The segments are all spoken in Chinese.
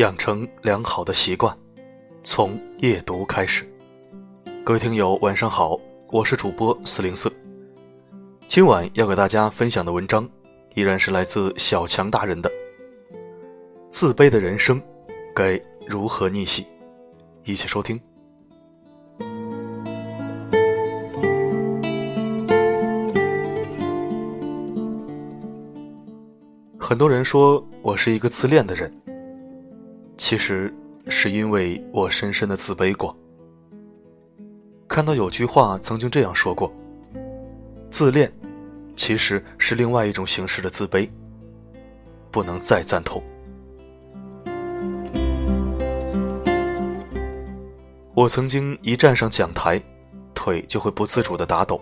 养成良好的习惯，从夜读开始。各位听友晚上好，我是主播404。今晚要给大家分享的文章依然是来自小强大人的《自卑的人生该如何逆袭》，一起收听。很多人说我是一个自恋的人，其实是因为我深深的自卑过。看到有句话曾经这样说过，自恋其实是另外一种形式的自卑，不能再赞同。我曾经一站上讲台，腿就会不自主地打抖。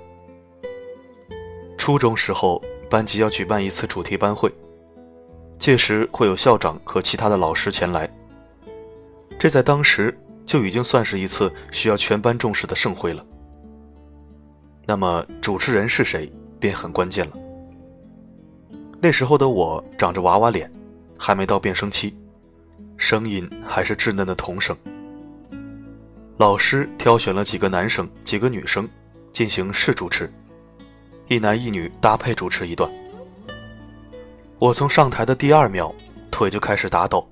初中时候，班级要举办一次主题班会，届时会有校长和其他的老师前来，这在当时就已经算是一次需要全班重视的盛会了。那么主持人是谁便很关键了。那时候的我长着娃娃脸，还没到变声期，声音还是稚嫩的童声。老师挑选了几个男生几个女生进行试主持，一男一女搭配主持一段。我从上台的第二秒，腿就开始打抖，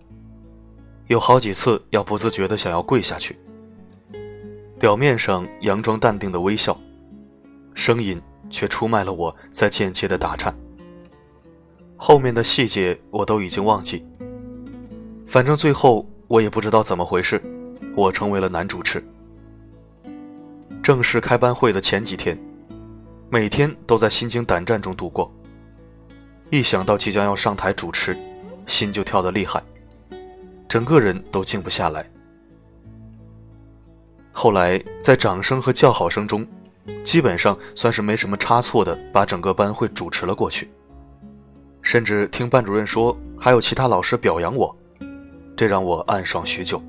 有好几次要不自觉地想要跪下去。表面上佯装淡定的微笑，声音却出卖了我在间接的打颤。后面的细节我都已经忘记，反正最后我也不知道怎么回事，我成为了男主持。正式开班会的前几天，每天都在心惊胆战中度过。一想到即将要上台主持，心就跳得厉害，整个人都静不下来。后来在掌声和叫好声中，基本上算是没什么差错的把整个班会主持了过去。甚至听班主任说还有其他老师表扬我，这让我暗爽许久。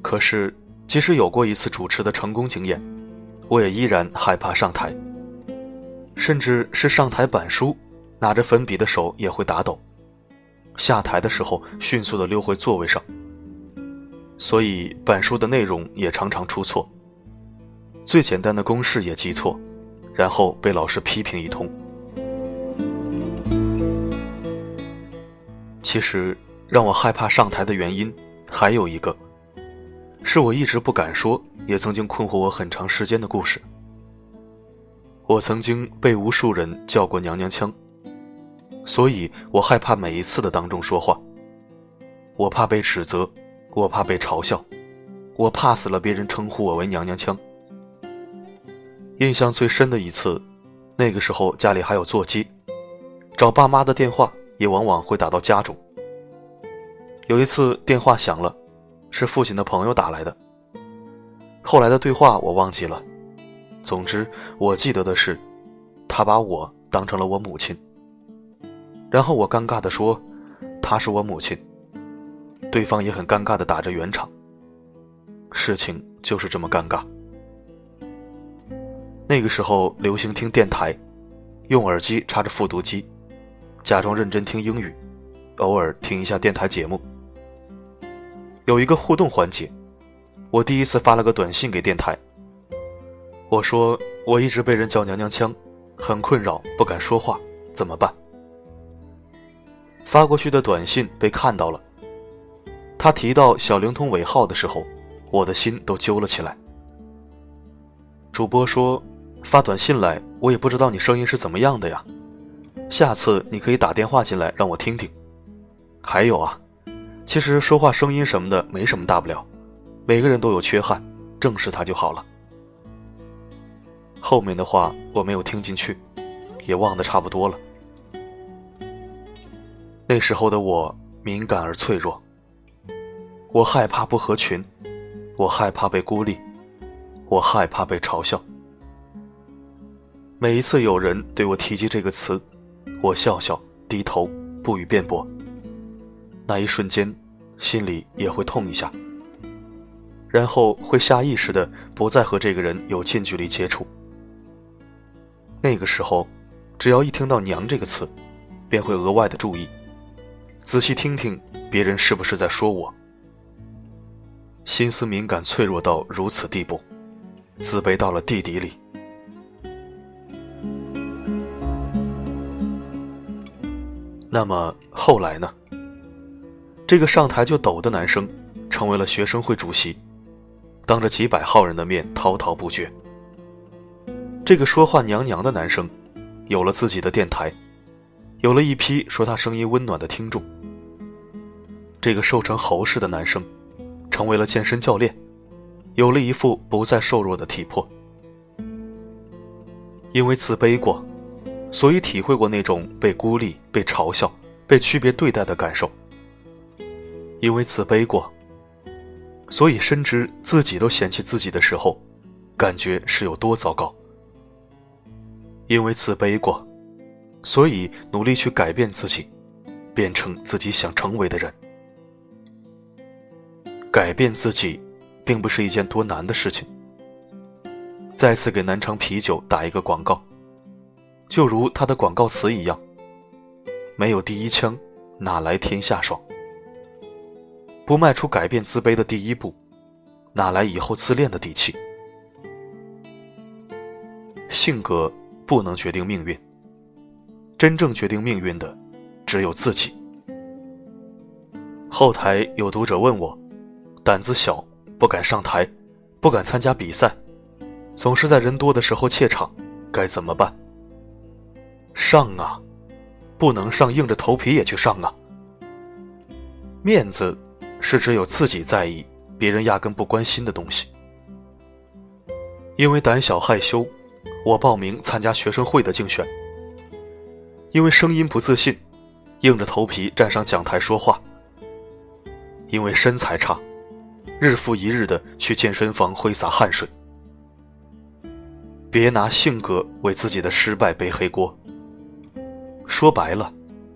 可是即使有过一次主持的成功经验，我也依然害怕上台，甚至是上台板书，拿着粉笔的手也会打抖，下台的时候迅速地溜回座位上，所以板书的内容也常常出错，最简单的公式也记错，然后被老师批评一通。其实让我害怕上台的原因还有一个，是我一直不敢说，也曾经困惑我很长时间的故事。我曾经被无数人叫过娘娘腔，所以我害怕每一次的当众说话。我怕被指责，我怕被嘲笑，我怕死了别人称呼我为娘娘腔。印象最深的一次，那个时候家里还有座机，找爸妈的电话也往往会打到家中。有一次电话响了，是父亲的朋友打来的，后来的对话我忘记了，总之我记得的是他把我当成了我母亲，然后我尴尬地说她是我母亲，对方也很尴尬地打着圆场。事情就是这么尴尬。那个时候流行听电台，用耳机插着复读机，假装认真听英语，偶尔听一下电台节目。有一个互动环节，我第一次发了个短信给电台，我说我一直被人叫娘娘腔，很困扰，不敢说话，怎么办？发过去的短信被看到了，他提到小灵通尾号的时候，我的心都揪了起来。主播说，发短信来我也不知道你声音是怎么样的呀，下次你可以打电话进来让我听听。还有啊，其实说话声音什么的没什么大不了，每个人都有缺憾，正视它就好了。后面的话我没有听进去，也忘得差不多了。那时候的我敏感而脆弱，我害怕不合群，我害怕被孤立，我害怕被嘲笑。每一次有人对我提及这个词，我笑笑低头不予辩驳，那一瞬间心里也会痛一下，然后会下意识的不再和这个人有近距离接触。那个时候只要一听到娘这个词，便会额外的注意，仔细听听别人是不是在说我？心思敏感脆弱到如此地步，自卑到了地底里。那么后来呢？这个上台就抖的男生成为了学生会主席，当着几百号人的面滔滔不绝。这个说话娘娘的男生有了自己的电台，有了一批说他声音温暖的听众。这个瘦成猴似的男生成为了健身教练，有了一副不再瘦弱的体魄。因为自卑过，所以体会过那种被孤立、被嘲笑、被区别对待的感受。因为自卑过，所以深知自己都嫌弃自己的时候，感觉是有多糟糕。因为自卑过，所以努力去改变自己，变成自己想成为的人。改变自己并不是一件多难的事情。再次给南昌啤酒打一个广告，就如它的广告词一样，没有第一枪，哪来天下爽？不迈出改变自卑的第一步，哪来以后自恋的底气？性格不能决定命运，真正决定命运的只有自己。后台有读者问我，胆子小，不敢上台，不敢参加比赛，总是在人多的时候怯场，该怎么办？上啊，不能上，硬着头皮也去上啊。面子是只有自己在意，别人压根不关心的东西。因为胆小害羞，我报名参加学生会的竞选。因为声音不自信，硬着头皮站上讲台说话。因为身材差，日复一日的去健身房挥洒汗水。别拿性格为自己的失败背黑锅。说白了，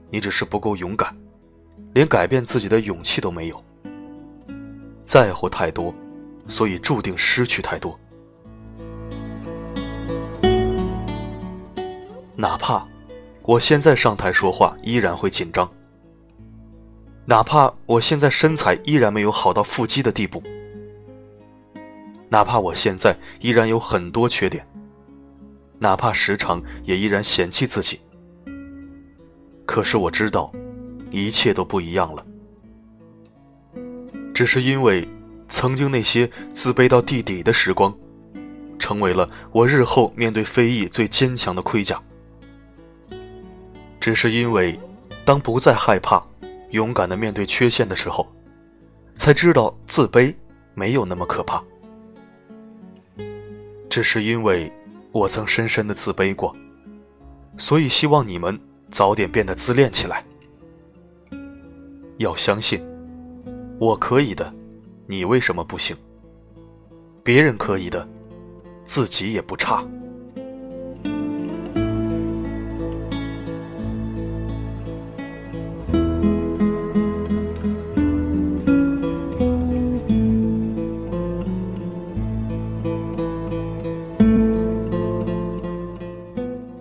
你只是不够勇敢，连改变自己的勇气都没有。在乎太多，所以注定失去太多。哪怕我现在上台说话依然会紧张，哪怕我现在身材依然没有好到腹肌的地步，哪怕我现在依然有很多缺点，哪怕时常也依然嫌弃自己，可是我知道一切都不一样了。只是因为曾经那些自卑到地底的时光，成为了我日后面对非议最坚强的盔甲。只是因为当不再害怕，勇敢地面对缺陷的时候，才知道自卑没有那么可怕。只是因为我曾深深地自卑过，所以希望你们早点变得自恋起来。要相信，我可以的，你为什么不行？别人可以的，自己也不差。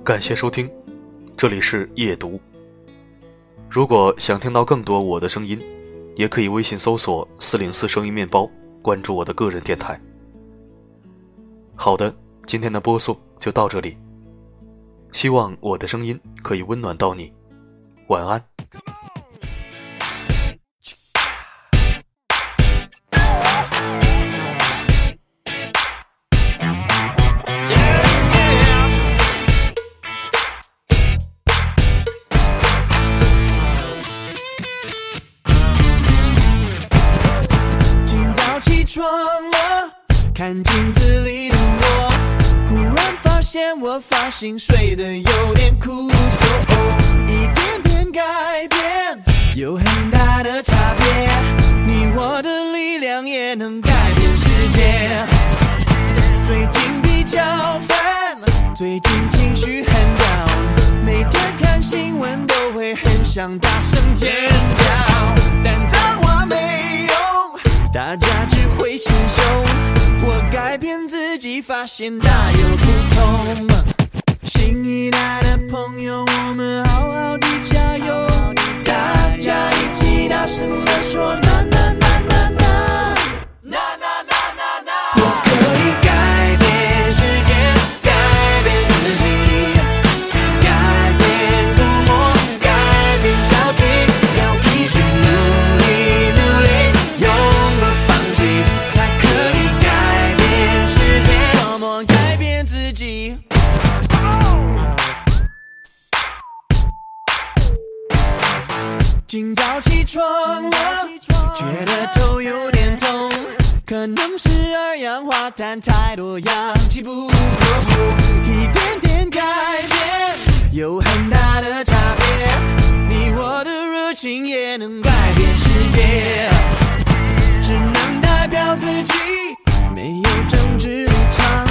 感谢收听，这里是夜读。如果想听到更多我的声音，也可以微信搜索404声音面包，关注我的个人电台。好的，今天的播送就到这里，希望我的声音可以温暖到你。晚安。看镜子里的我，忽然发现我发型睡得有点酷，一点点改变，有很大的差别，你我的力量也能改变世界。最近比较烦，最近情绪很 down， 每天看新闻都会很想大声尖叫，但脏话没用，大家只会心胸。我改变自己，发现大有不同。新一代的朋友，我们好好地加油，大家一起大声。说那那那那那那那那那那，我可以改变世界，改变自己，改变古默，改变小气，要一直努力，永不放弃，才可以改变世界。Come on， 改变自己。今早起床了，觉得头有点痛，可能是二氧化碳太多，氧气不够，一点点改变有很大的差别，你我的热情也能改变世界，只能代表自己，没有政治立场，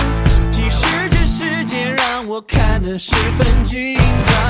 其实这世界让我看得十分紧张。